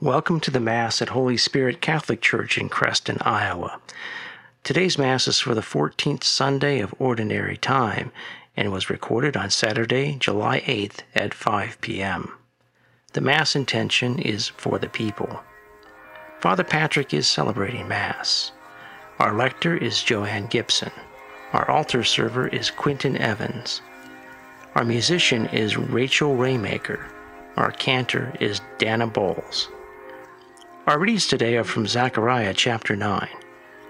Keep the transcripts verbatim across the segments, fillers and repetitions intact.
Welcome to the Mass at Holy Spirit Catholic Church in Creston, Iowa. Today's Mass is for the fourteenth Sunday of Ordinary Time and was recorded on Saturday, July eighth at five p.m. The Mass intention is for the people. Father Patrick is celebrating Mass. Our lector is Joanne Gibson. Our altar server is Quinton Evans. Our musician is Rachel Raymaker. Our cantor is Dana Bowles. Our readings today are from Zechariah chapter nine,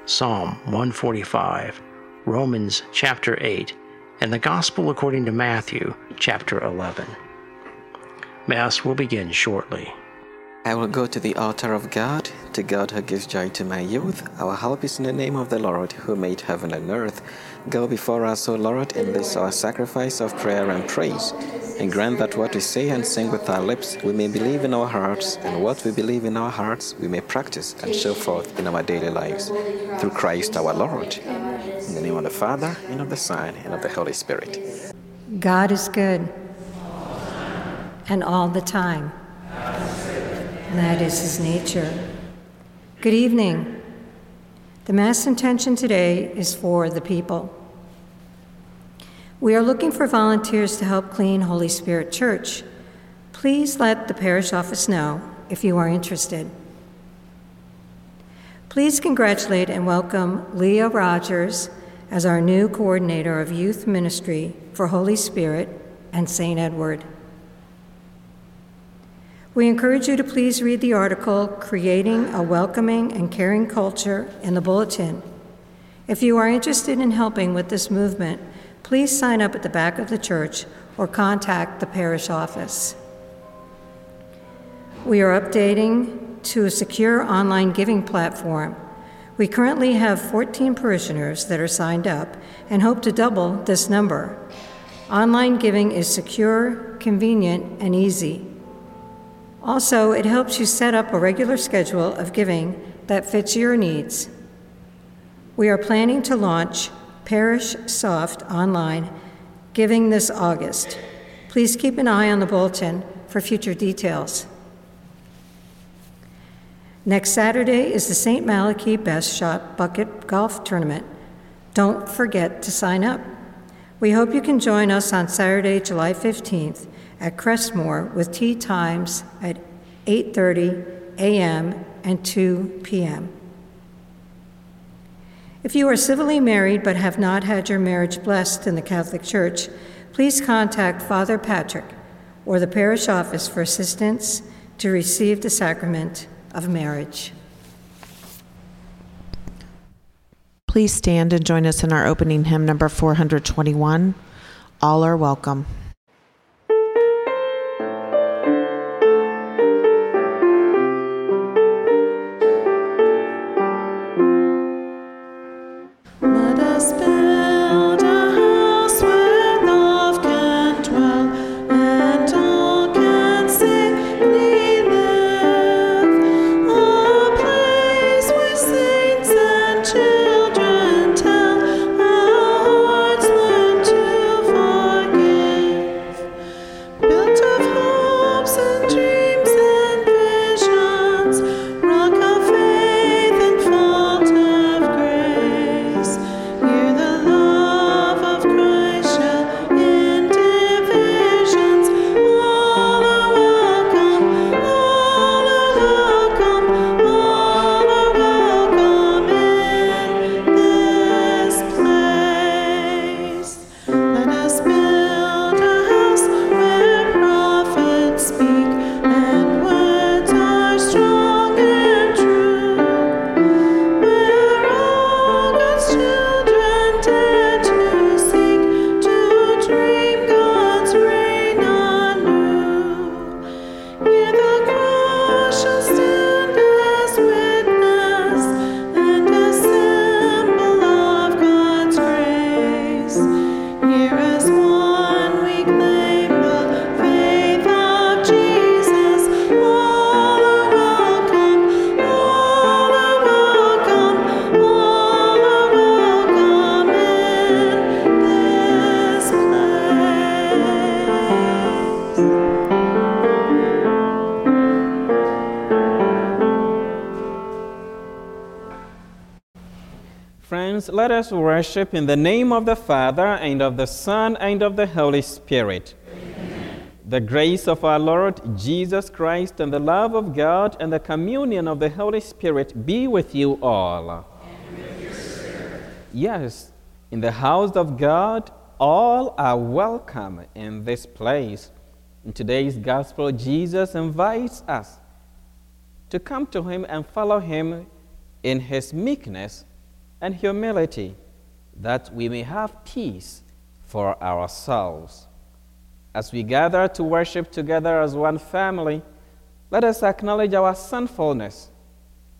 Psalm one forty-five, Romans chapter eight, and the Gospel according to Matthew chapter eleven. Mass will begin shortly. I will go to the altar of God, to God who gives joy to my youth. Our help is in the name of the Lord, who made heaven and earth. Go before us, O Lord, in this our sacrifice of prayer and praise, and grant that what we say and sing with our lips we may believe in our hearts, and what we believe in our hearts we may practice and show forth in our daily lives. Through Christ our Lord. In the name of the Father, and of the Son, and of the Holy Spirit. God is good, and all the time. That is his nature. Good evening. The Mass intention today is for the people. We are looking for volunteers to help clean Holy Spirit Church. Please let the parish office know if you are interested. Please congratulate and welcome Leah Rogers as our new coordinator of youth ministry for Holy Spirit and Saint Edward. We encourage you to please read the article, Creating a Welcoming and Caring Culture, in the bulletin. If you are interested in helping with this movement, please sign up at the back of the church or contact the parish office. We are updating to a secure online giving platform. We currently have fourteen parishioners that are signed up and hope to double this number. Online giving is secure, convenient, and easy. Also, it helps you set up a regular schedule of giving that fits your needs. We are planning to launch Parish Soft online giving this August. Please keep an eye on the bulletin for future details. Next Saturday is the Saint Malachy Best Shot Bucket Golf Tournament. Don't forget to sign up. We hope you can join us on Saturday, July fifteenth at Crestmore with tea times at eight thirty a.m. and two p.m. If you are civilly married but have not had your marriage blessed in the Catholic Church, please contact Father Patrick or the parish office for assistance to receive the sacrament of marriage. Please stand and join us in our opening hymn number four twenty-one, All Are Welcome. friends, let us worship in the name of the Father, and of the Son, and of the Holy Spirit. Amen. The grace of our Lord Jesus Christ, and the love of God, and the communion of the Holy Spirit be with you all. And with your spirit. Yes, in the house of God, all are welcome in this place. In today's gospel, Jesus invites us to come to him and follow him in his meekness and humility, that we may have peace for ourselves. As we gather to worship together as one family, let us acknowledge our sinfulness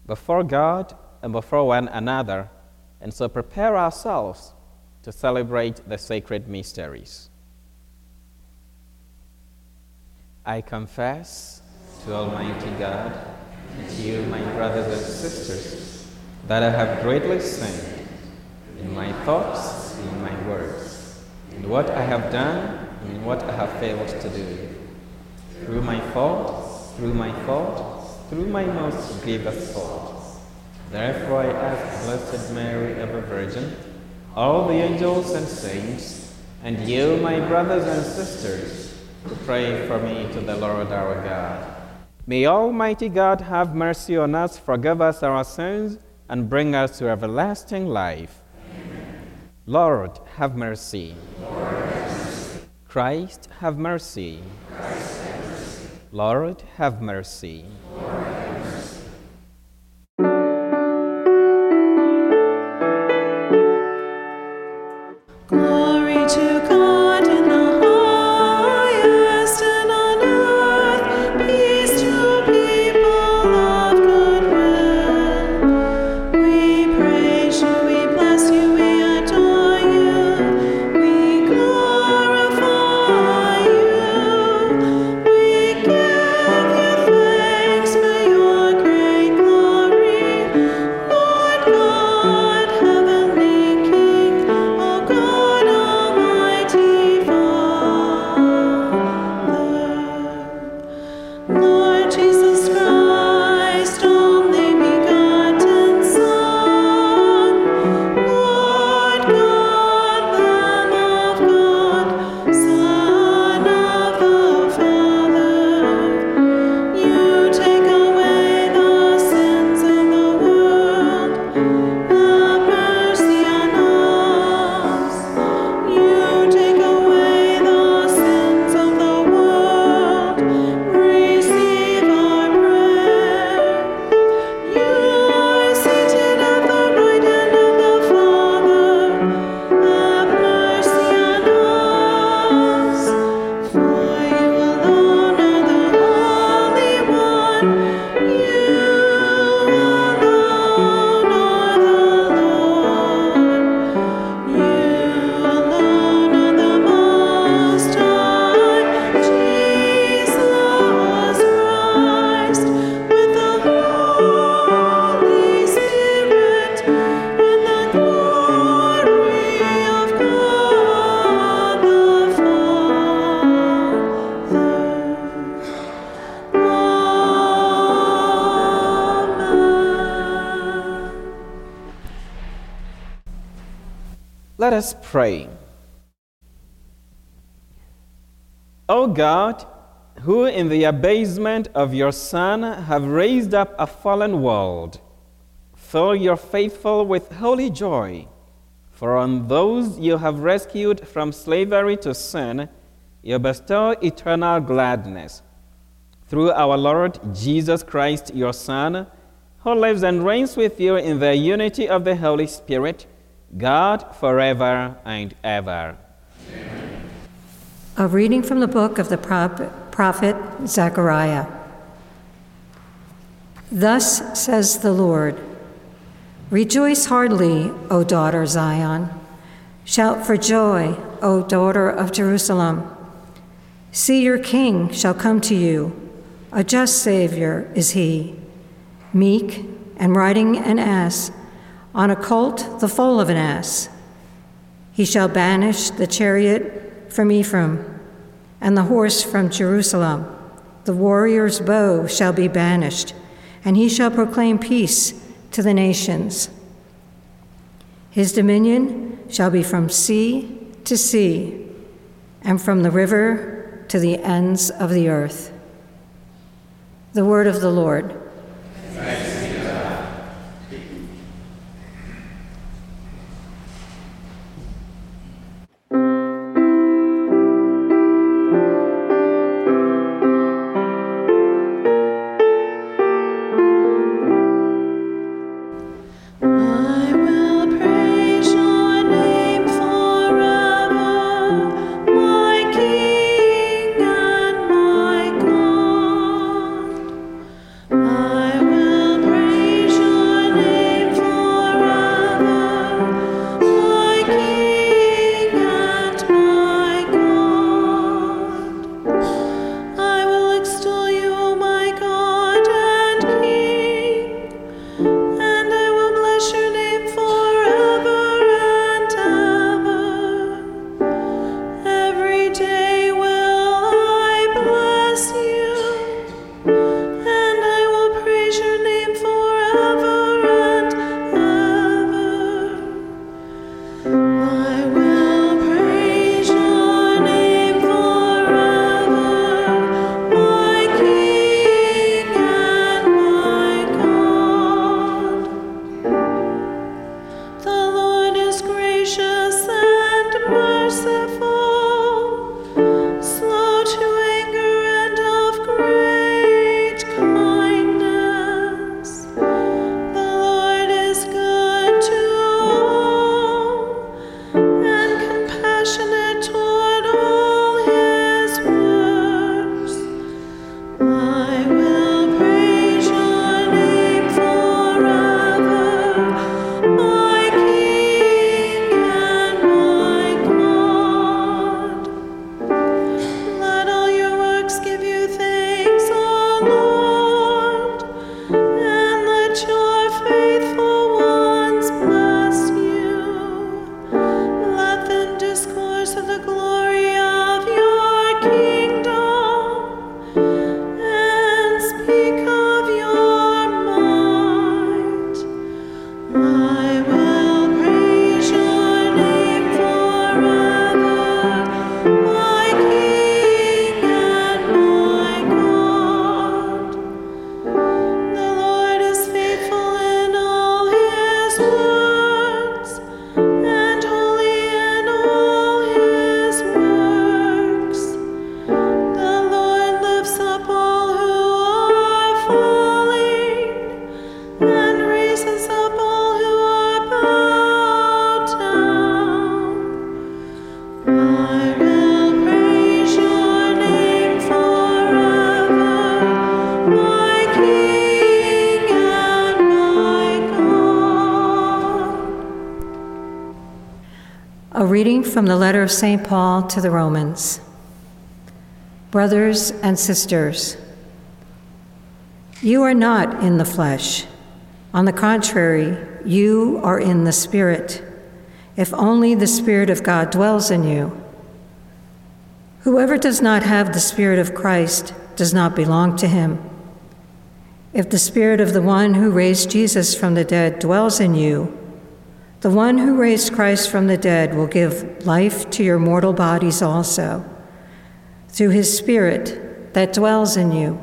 before God and before one another, and so prepare ourselves to celebrate the sacred mysteries. I confess to Almighty God and to you, my brothers and sisters, that I have greatly sinned in my thoughts, in my words, in what I have done, in what I have failed to do. Through my fault, through my fault, through my most grievous fault. Therefore I ask Blessed Mary, ever Virgin, all the angels and saints, and you, my brothers and sisters, to pray for me to the Lord our God. May Almighty God have mercy on us, forgive us our sins, and bring us to everlasting life. Amen. Lord, have mercy. Lord, have mercy. Christ, have mercy. Christ, have mercy. Lord, have mercy. Lord, have mercy. Glory to God. Let us pray. O God, who in the abasement of your Son have raised up a fallen world, fill your faithful with holy joy, for on those you have rescued from slavery to sin, you bestow eternal gladness. Through our Lord Jesus Christ, your Son, who lives and reigns with you in the unity of the Holy Spirit, God forever and ever. Amen. A reading from the book of the prophet Zechariah. Thus says the Lord, rejoice heartily, O daughter Zion. Shout for joy, O daughter of Jerusalem. See, your king shall come to you. A just Savior is he, meek and riding an ass, on a colt, the foal of an ass. He shall banish the chariot from Ephraim, and the horse from Jerusalem. The warrior's bow shall be banished, and he shall proclaim peace to the nations. His dominion shall be from sea to sea, and from the river to the ends of the earth. The word of the Lord. Thanks be to God. Reading from the letter of Saint Paul to the Romans. Brothers and sisters, you are not in the flesh. On the contrary, you are in the Spirit, if only the Spirit of God dwells in you. Whoever does not have the Spirit of Christ does not belong to him. If the Spirit of the one who raised Jesus from the dead dwells in you, the one who raised Christ from the dead will give life to your mortal bodies also, through his Spirit that dwells in you.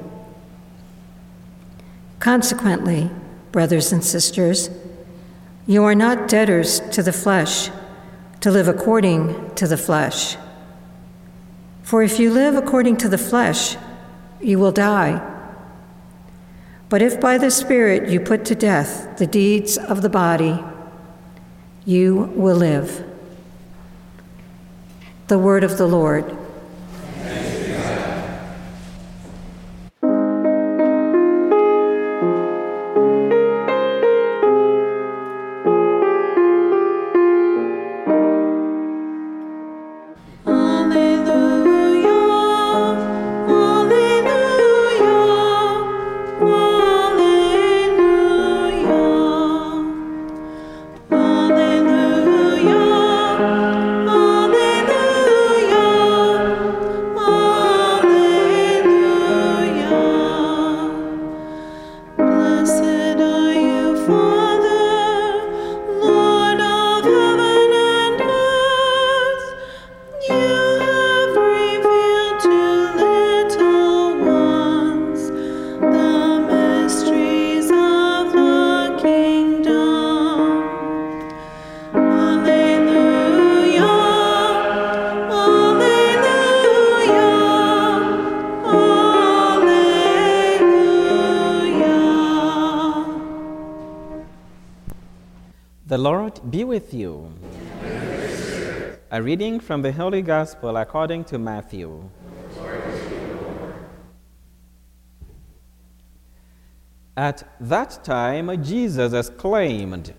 Consequently, brothers and sisters, you are not debtors to the flesh to live according to the flesh. For if you live according to the flesh, you will die. But if by the Spirit you put to death the deeds of the body, you will live. The word of the Lord. The Lord be with you. And with your spirit. A reading from the Holy Gospel according to Matthew. Glory to you, Lord. At that time Jesus exclaimed,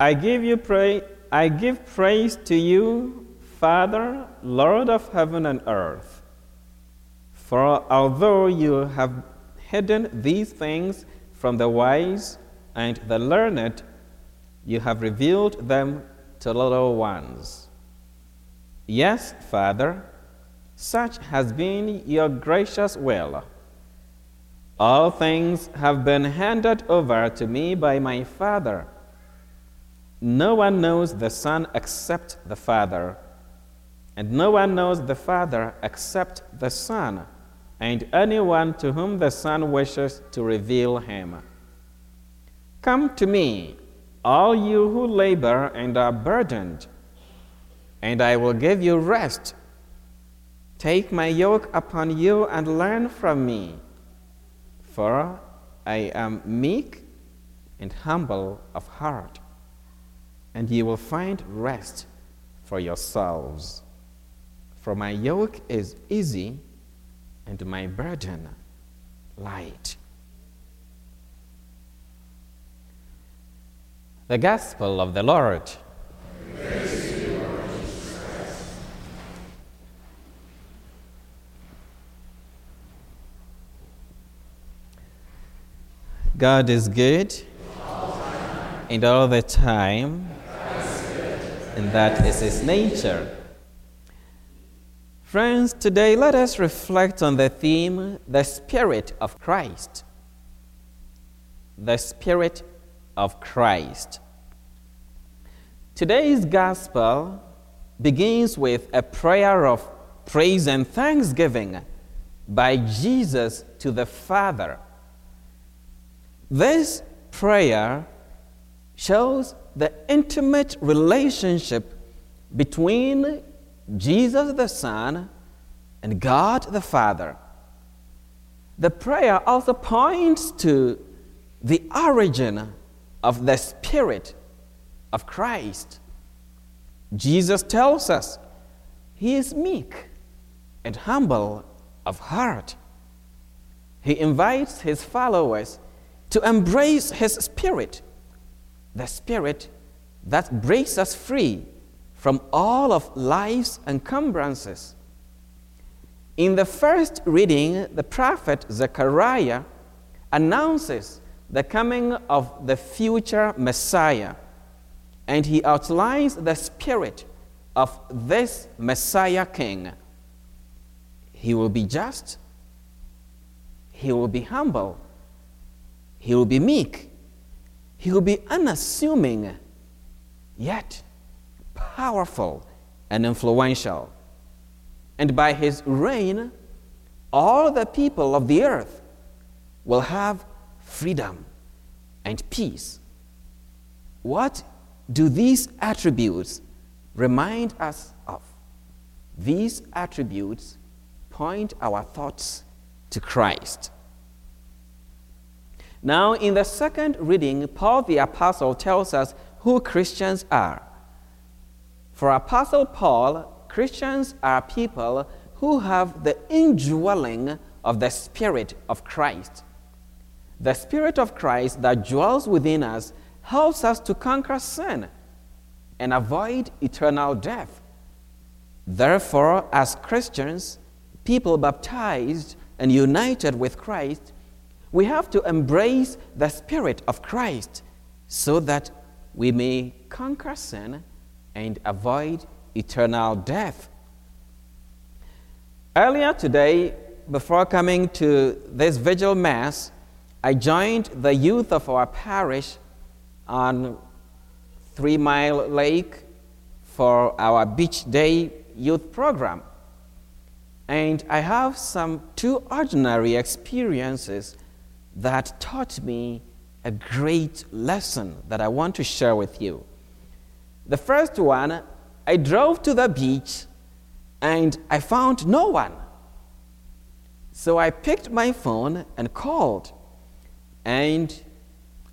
I give you pray I give praise to you, Father, Lord of heaven and earth. For although you have hidden these things from the wise and the learned, you have revealed them to little ones. Yes, Father, such has been your gracious will. All things have been handed over to me by my Father. No one knows the Son except the Father, and no one knows the Father except the Son, and anyone to whom the Son wishes to reveal him. Come to me, all you who labor and are burdened, and I will give you rest. Take my yoke upon you and learn from me, for I am meek and humble of heart, and ye will find rest for yourselves. For my yoke is easy and my burden light. The Gospel of the Lord. Praise to you, Lord Jesus Christ. God is good all time. And all the time, and that is his nature. Friends, today let us reflect on the theme, the Spirit of Christ. The Spirit of Christ. Today's gospel begins with a prayer of praise and thanksgiving by Jesus to the Father. This prayer shows the intimate relationship between Jesus the Son and God the Father. The prayer also points to the origin of the Spirit of Christ. Jesus tells us he is meek and humble of heart. He invites his followers to embrace his Spirit, the Spirit that breaks us free from all of life's encumbrances. In the first reading, the prophet Zechariah announces the coming of the future Messiah, and he outlines the spirit of this Messiah King. He will be just, he will be humble, he will be meek, he will be unassuming, yet powerful and influential. And by his reign, all the people of the earth will have freedom and peace. What do these attributes remind us of? These attributes point our thoughts to Christ. Now, in the second reading, Paul the Apostle tells us who Christians are. For Apostle Paul, Christians are people who have the indwelling of the Spirit of Christ. The Spirit of Christ that dwells within us helps us to conquer sin and avoid eternal death. Therefore, as Christians, people baptized and united with Christ, we have to embrace the Spirit of Christ so that we may conquer sin and avoid eternal death. Earlier today, before coming to this Vigil Mass, I joined the youth of our parish on Three Mile Lake for our Beach Day youth program. And I have some two ordinary experiences that taught me a great lesson that I want to share with you. The first one, I drove to the beach and I found no one. So I picked my phone and called. And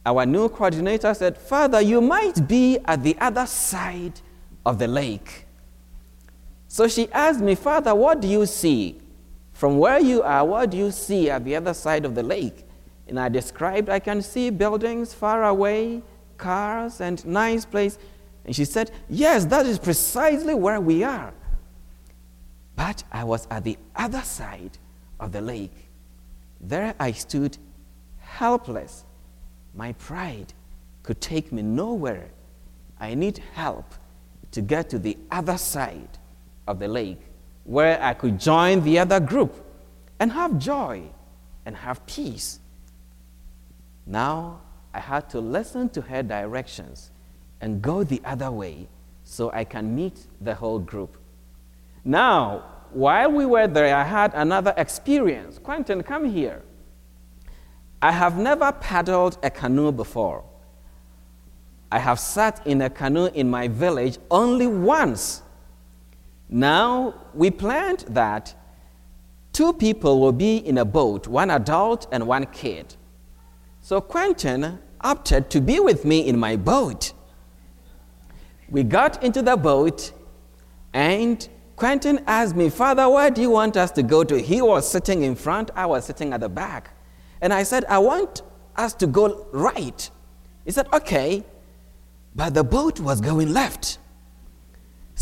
our new coordinator said, "Father, you might be at the other side of the lake." So she asked me, "Father, what do you see? From where you are, what do you see at the other side of the lake?" And I described, "I can see buildings far away, cars, and nice place." And she said, "Yes, that is precisely where we are." But I was at the other side of the lake. There I stood helpless. My pride could take me nowhere. I need help to get to the other side of the lake, where I could join the other group and have joy and have peace. Now I had to listen to her directions and go the other way so I can meet the whole group. Now, while we were there, I had another experience. Quentin, come here. I have never paddled a canoe before. I have sat in a canoe in my village only once. Now, we planned that two people will be in a boat, one adult and one kid. So Quentin opted to be with me in my boat. We got into the boat, and Quentin asked me, "Father, where do you want us to go to?" He was sitting in front, I was sitting at the back. And I said, "I want us to go right." He said, "Okay," but the boat was going left.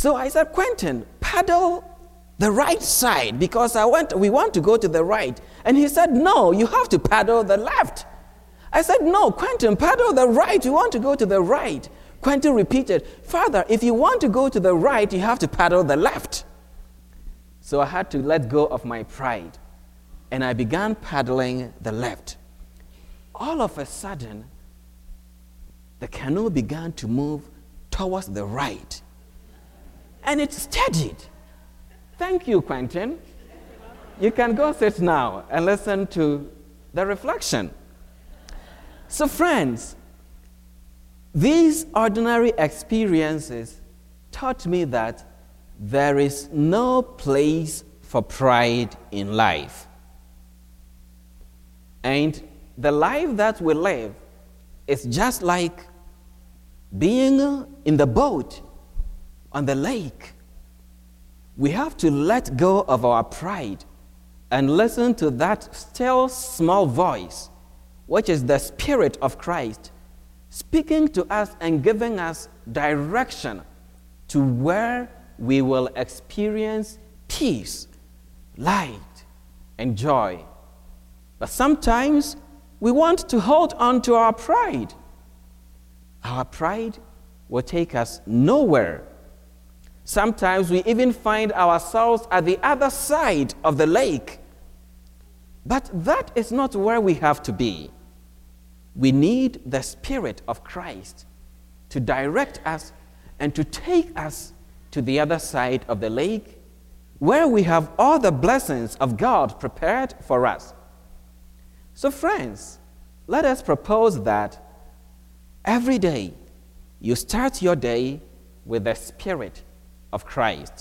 So I said, "Quentin, paddle the right side because I want, we want to go to the right." And he said, "No, you have to paddle the left." I said, "No, Quentin, paddle the right. You want to go to the right." Quentin repeated, "Father, if you want to go to the right, you have to paddle the left." So I had to let go of my pride, and I began paddling the left. All of a sudden, the canoe began to move towards the right, and it steadied. Thank you, Quentin. You can go sit now and listen to the reflection. So friends, these ordinary experiences taught me that there is no place for pride in life. And the life that we live is just like being in the boat on the lake. We have to let go of our pride and listen to that still small voice, which is the Spirit of Christ, speaking to us and giving us direction to where we will experience peace, light, and joy. But sometimes we want to hold on to our pride. Our pride will take us nowhere. Sometimes we even find ourselves at the other side of the lake. But that is not where we have to be. We need the Spirit of Christ to direct us and to take us to the other side of the lake, where we have all the blessings of God prepared for us. So friends, let us propose that every day you start your day with the Spirit of Christ.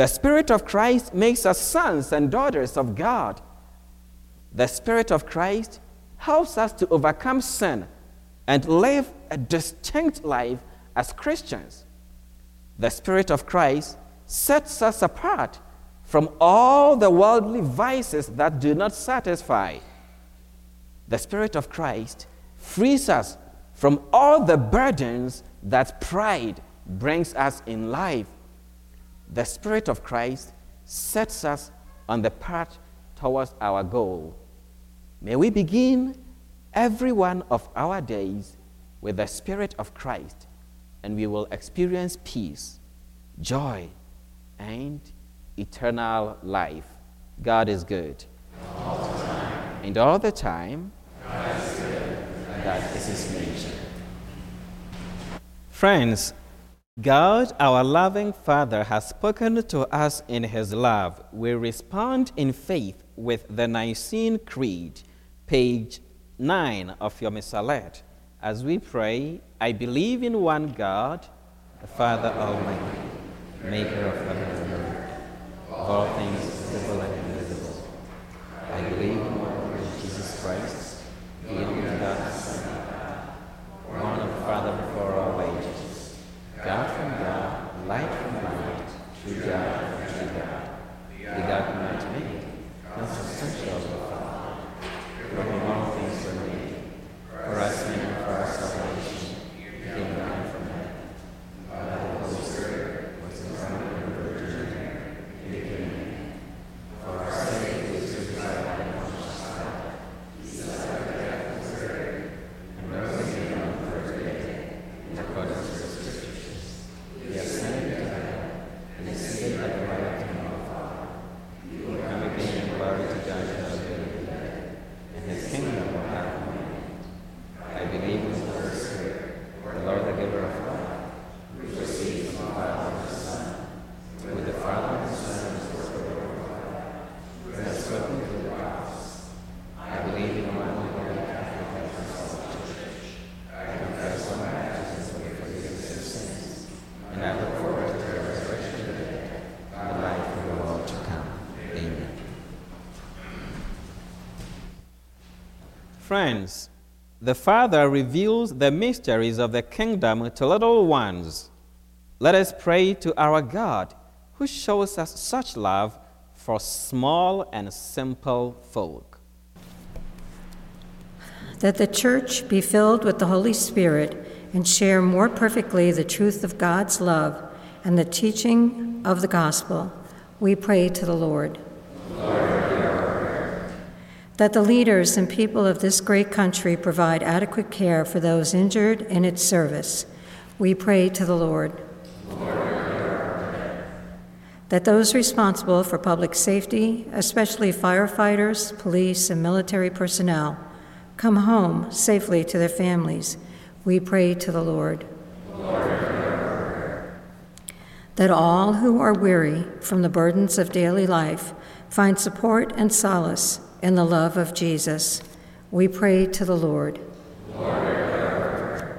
The Spirit of Christ makes us sons and daughters of God. The Spirit of Christ helps us to overcome sin and live a distinct life as Christians. The Spirit of Christ sets us apart from all the worldly vices that do not satisfy. The Spirit of Christ frees us from all the burdens that pride brings us in life. The Spirit of Christ sets us on the path towards our goal. May we begin every one of our days with the Spirit of Christ, and we will experience peace, joy, and eternal life. God is good. All the time. And all the time, God is good. That is His nature. Friends, God, our loving Father, has spoken to us in His love. We respond in faith with the Nicene Creed, page nine of your Missalette. As we pray, I believe in one God, the Father Almighty, maker of heaven and earth, of all things visible and invisible. I believe in one Lord Jesus Christ, the only God, friends, the Father reveals the mysteries of the kingdom to little ones. Let us pray to our God, who shows us such love for small and simple folk. That the Church be filled with the Holy Spirit and share more perfectly the truth of God's love and the teaching of the gospel, we pray to the Lord. Lord, that the leaders and people of this great country provide adequate care for those injured in its service, we pray to the Lord. Lord, that those responsible for public safety, especially firefighters, police, and military personnel, come home safely to their families, we pray to the Lord. Lord, that all who are weary from the burdens of daily life find support and solace in the love of Jesus, we pray to the Lord. Lord,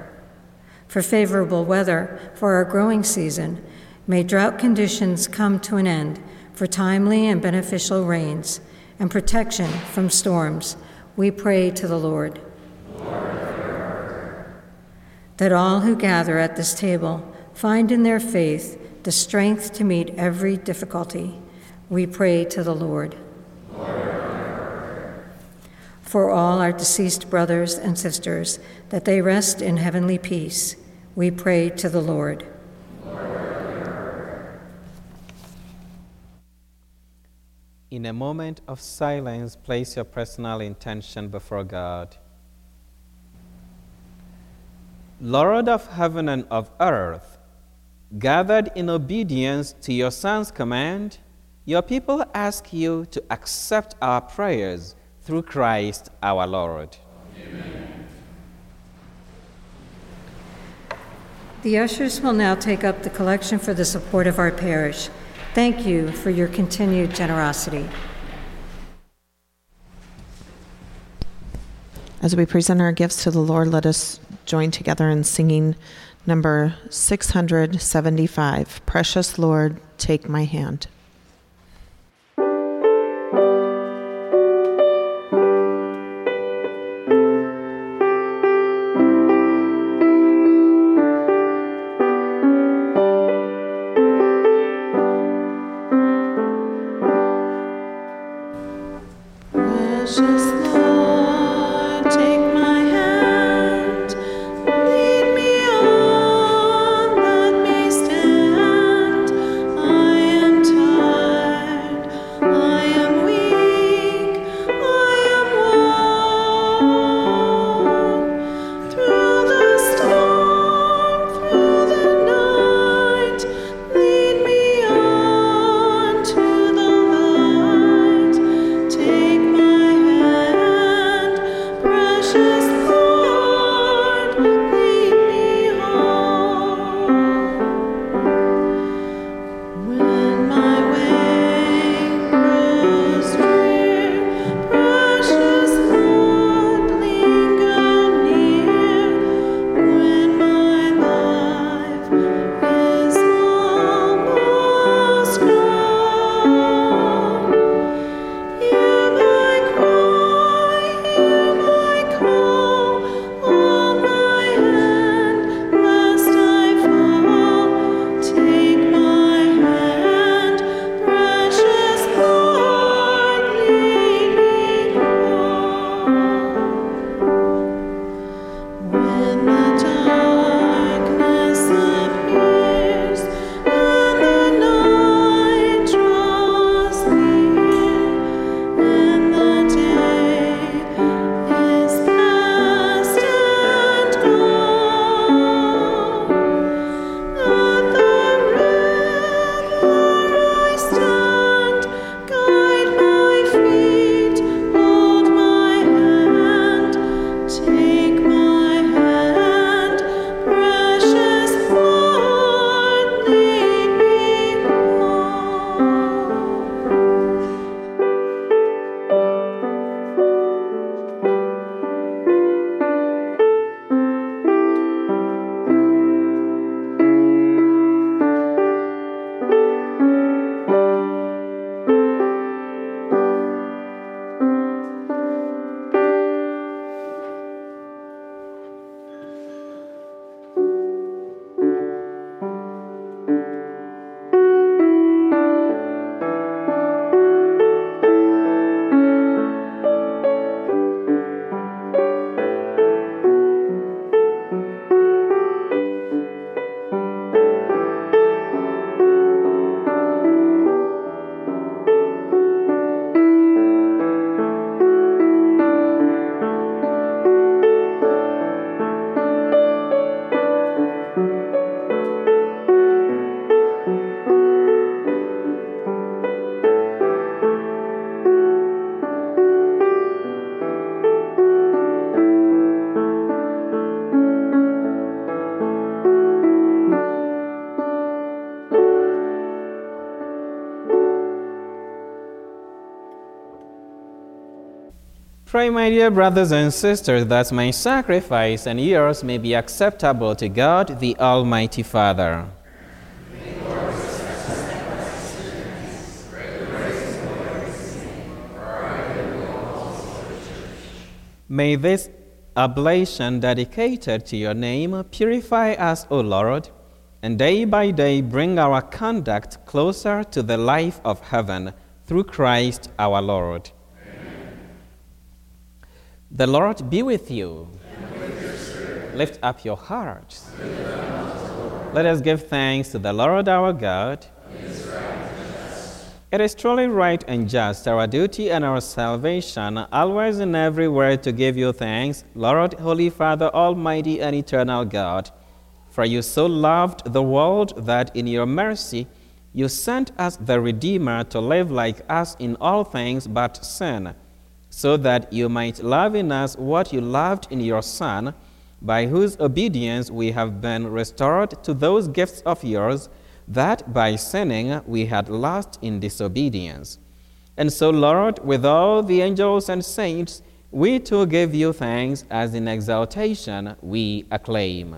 for favorable weather for our growing season, may drought conditions come to an end for timely and beneficial rains and protection from storms, we pray to the Lord. Lord, that all who gather at this table find in their faith the strength to meet every difficulty, we pray to the Lord. Lord, for all our deceased brothers and sisters, that they rest in heavenly peace, we pray to the Lord. Lord, in a moment of silence, place your personal intention before God. Lord of heaven and of earth, gathered in obedience to your Son's command, your people ask you to accept our prayers through Christ our Lord. Amen. The ushers will now take up the collection for the support of our parish. Thank you for your continued generosity. As we present our gifts to the Lord, let us join together in singing number six hundred seventy-five, Precious Lord, Take My Hand. Time. Pray, my dear brothers and sisters, that my sacrifice and yours may be acceptable to God, the Almighty Father. May this oblation dedicated to your name purify us, O Lord, and day by day bring our conduct closer to the life of heaven, through Christ our Lord. Amen. The Lord be with you. And with your spirit. Lift up your hearts. Let us give thanks to the Lord our God. It is right and just. It is truly right and just, our duty and our salvation, always and everywhere to give you thanks, Lord, Holy Father, Almighty and Eternal God. For you so loved the world that in your mercy you sent us the Redeemer to live like us in all things but sin, so that you might love in us what you loved in your Son, by whose obedience we have been restored to those gifts of yours that by sinning we had lost in disobedience. And so, Lord, with all the angels and saints, we too give you thanks as in exaltation we acclaim.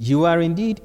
You are indeed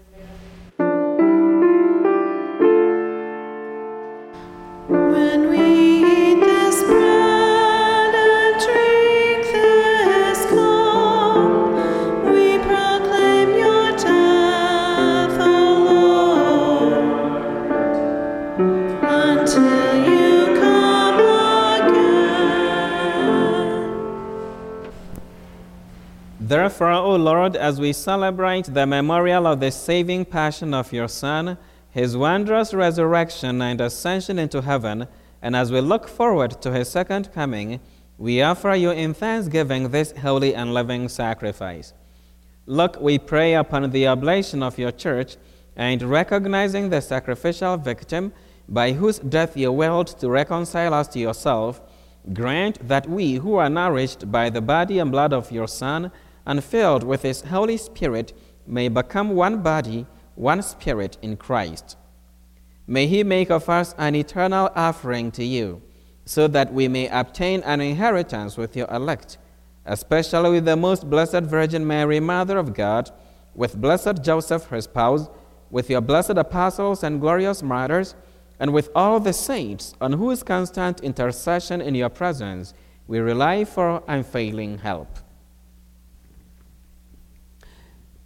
When we eat this bread, therefore, O Lord, as we celebrate the memorial of the saving passion of your Son, his wondrous resurrection and ascension into heaven, and as we look forward to his second coming, we offer you in thanksgiving this holy and living sacrifice. Look, we pray, upon the oblation of your church, and recognizing the sacrificial victim, by whose death you willed to reconcile us to yourself, grant that we who are nourished by the body and blood of your Son and filled with his Holy Spirit may become one body, one spirit in Christ. May he make of us an eternal offering to you, so that we may obtain an inheritance with your elect, especially with the most blessed Virgin Mary, Mother of God, with blessed Joseph, her spouse, with your blessed apostles and glorious martyrs, and with all the saints on whose constant intercession in your presence we rely for unfailing help.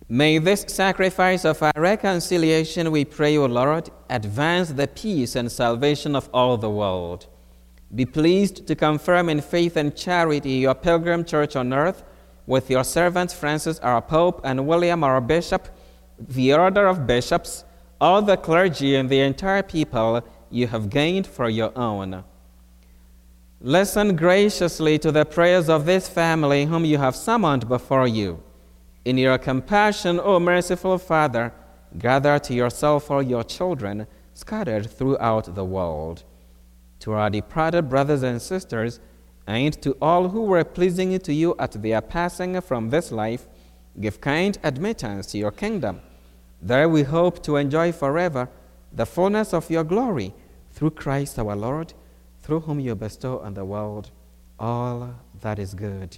May this sacrifice of our reconciliation, we pray, O Lord, advance the peace and salvation of all the world. Be pleased to confirm in faith and charity your pilgrim church on earth, with your servants Francis our Pope and William our Bishop, the order of bishops, all the clergy and the entire people you have gained for your own. Listen graciously to the prayers of this family whom you have summoned before you. In your compassion, O merciful Father, gather to yourself all your children scattered throughout the world. To our departed brothers and sisters, and to all who were pleasing to you at their passing from this life, give kind admittance to your kingdom. There we hope to enjoy forever the fullness of your glory, through Christ our Lord, through whom you bestow on the world all that is good.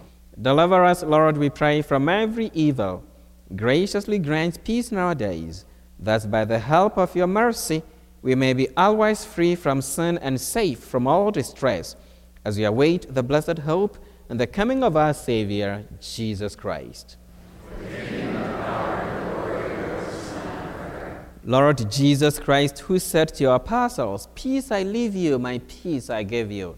Deliver us, Lord, we pray, from every evil. Graciously grant peace in our days, that by the help of your mercy we may be always free from sin and safe from all distress, as we await the blessed hope and the coming of our Savior, Jesus Christ. Lord Jesus Christ, who said to your apostles, Peace I leave you, my peace I give you,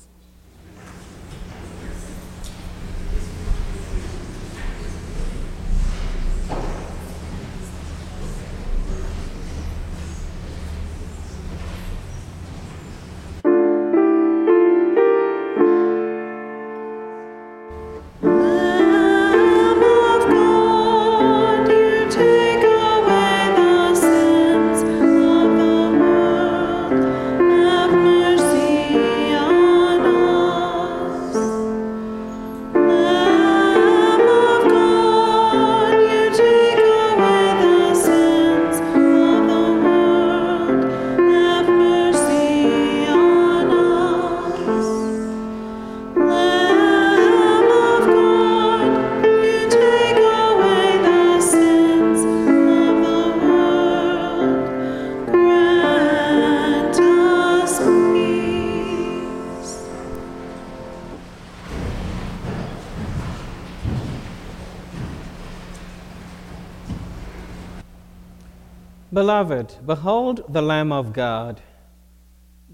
Beloved, behold the Lamb of God.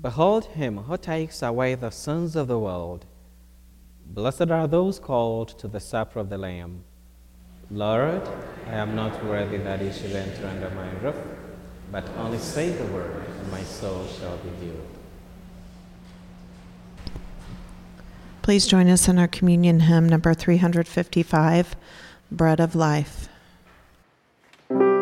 Behold him who takes away the sins of the world. Blessed are those called to the supper of the Lamb. Lord, I am not worthy that you should enter under my roof, but only say the word, and my soul shall be healed. Please join us in our communion hymn number three fifty-five, Bread of Life. Thank you.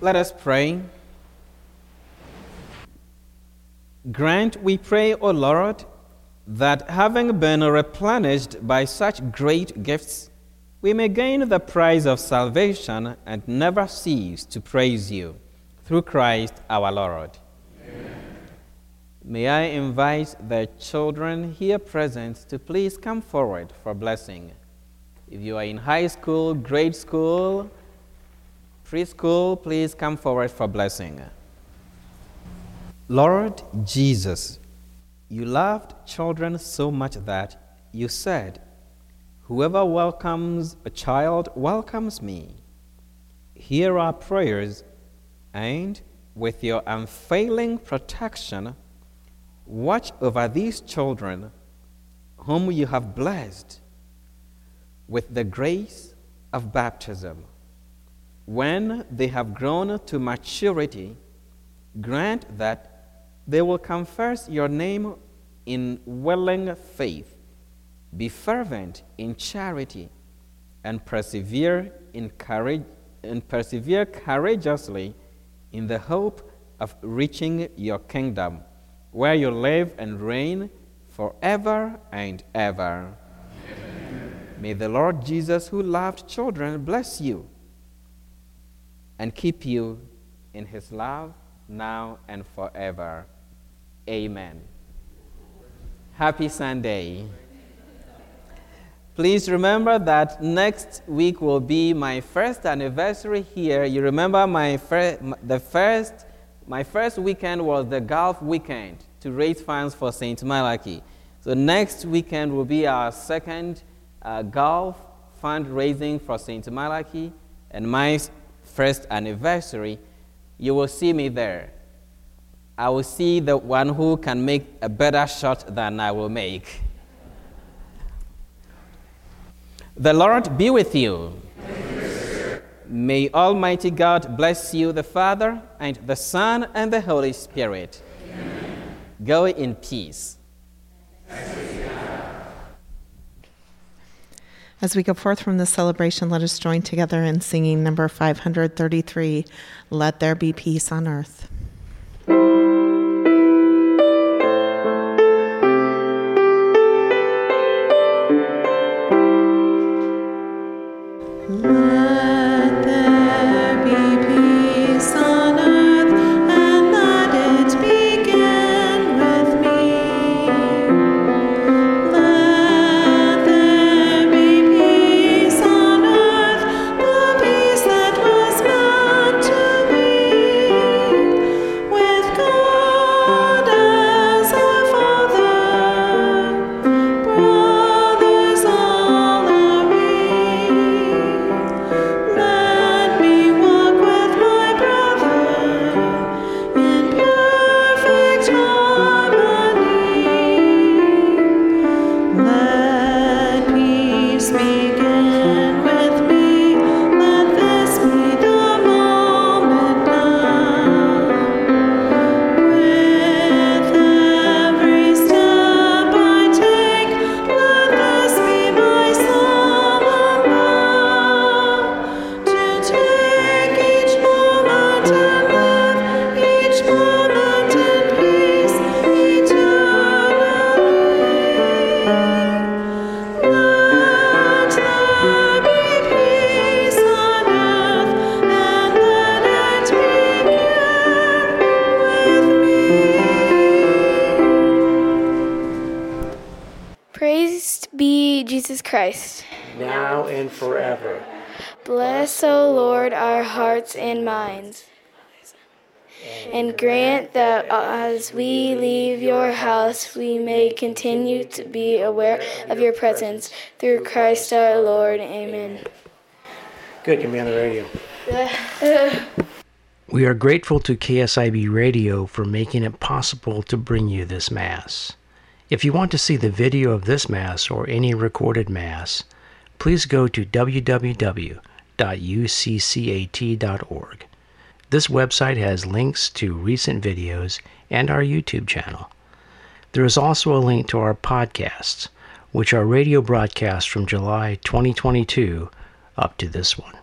Let us pray. Grant, we pray, O Lord, that having been replenished by such great gifts, we may gain the prize of salvation and never cease to praise you. Through Christ our Lord. Amen. May I invite the children here present to please come forward for blessing. If you are in high school, grade school, preschool, please come forward for blessing. Lord Jesus, you loved children so much that you said, "Whoever welcomes a child welcomes me." Hear our prayers, and with your unfailing protection, watch over these children whom you have blessed with the grace of baptism. When they have grown to maturity, grant that they will confess your name in willing faith, be fervent in charity, and persevere in courage, and persevere courageously in the hope of reaching your kingdom, where you live and reign forever and ever. Amen. May the Lord Jesus, who loved children, bless you and keep you in his love now and forever. Amen. Happy Sunday. Please remember that next week will be my first anniversary here. You remember my fir- the first my first weekend was the golf weekend to raise funds for Saint Malachy. So next weekend will be our second uh, golf fundraising for Saint Malachy and my first anniversary. You will see me there. I will see the one who can make a better shot than I will make. The Lord be with you. May Almighty God bless you, the Father, and the Son, and the Holy Spirit. Amen. Go in peace. As we go forth from this celebration, let us join together in singing number five thirty-three, "Let There Be Peace on Earth." Christ, now and forever. Bless, O Lord, our hearts and minds, and grant that as we leave your house, we may continue to be aware of your presence. Through Christ our Lord. Amen. Good, you may on the radio. We are grateful to K S I B Radio for making it possible to bring you this Mass. If you want to see the video of this Mass or any recorded Mass, please go to w w w dot u c c a t dot org. This website has links to recent videos and our YouTube channel. There is also a link to our podcasts, which are radio broadcasts from July twenty twenty-two up to this one.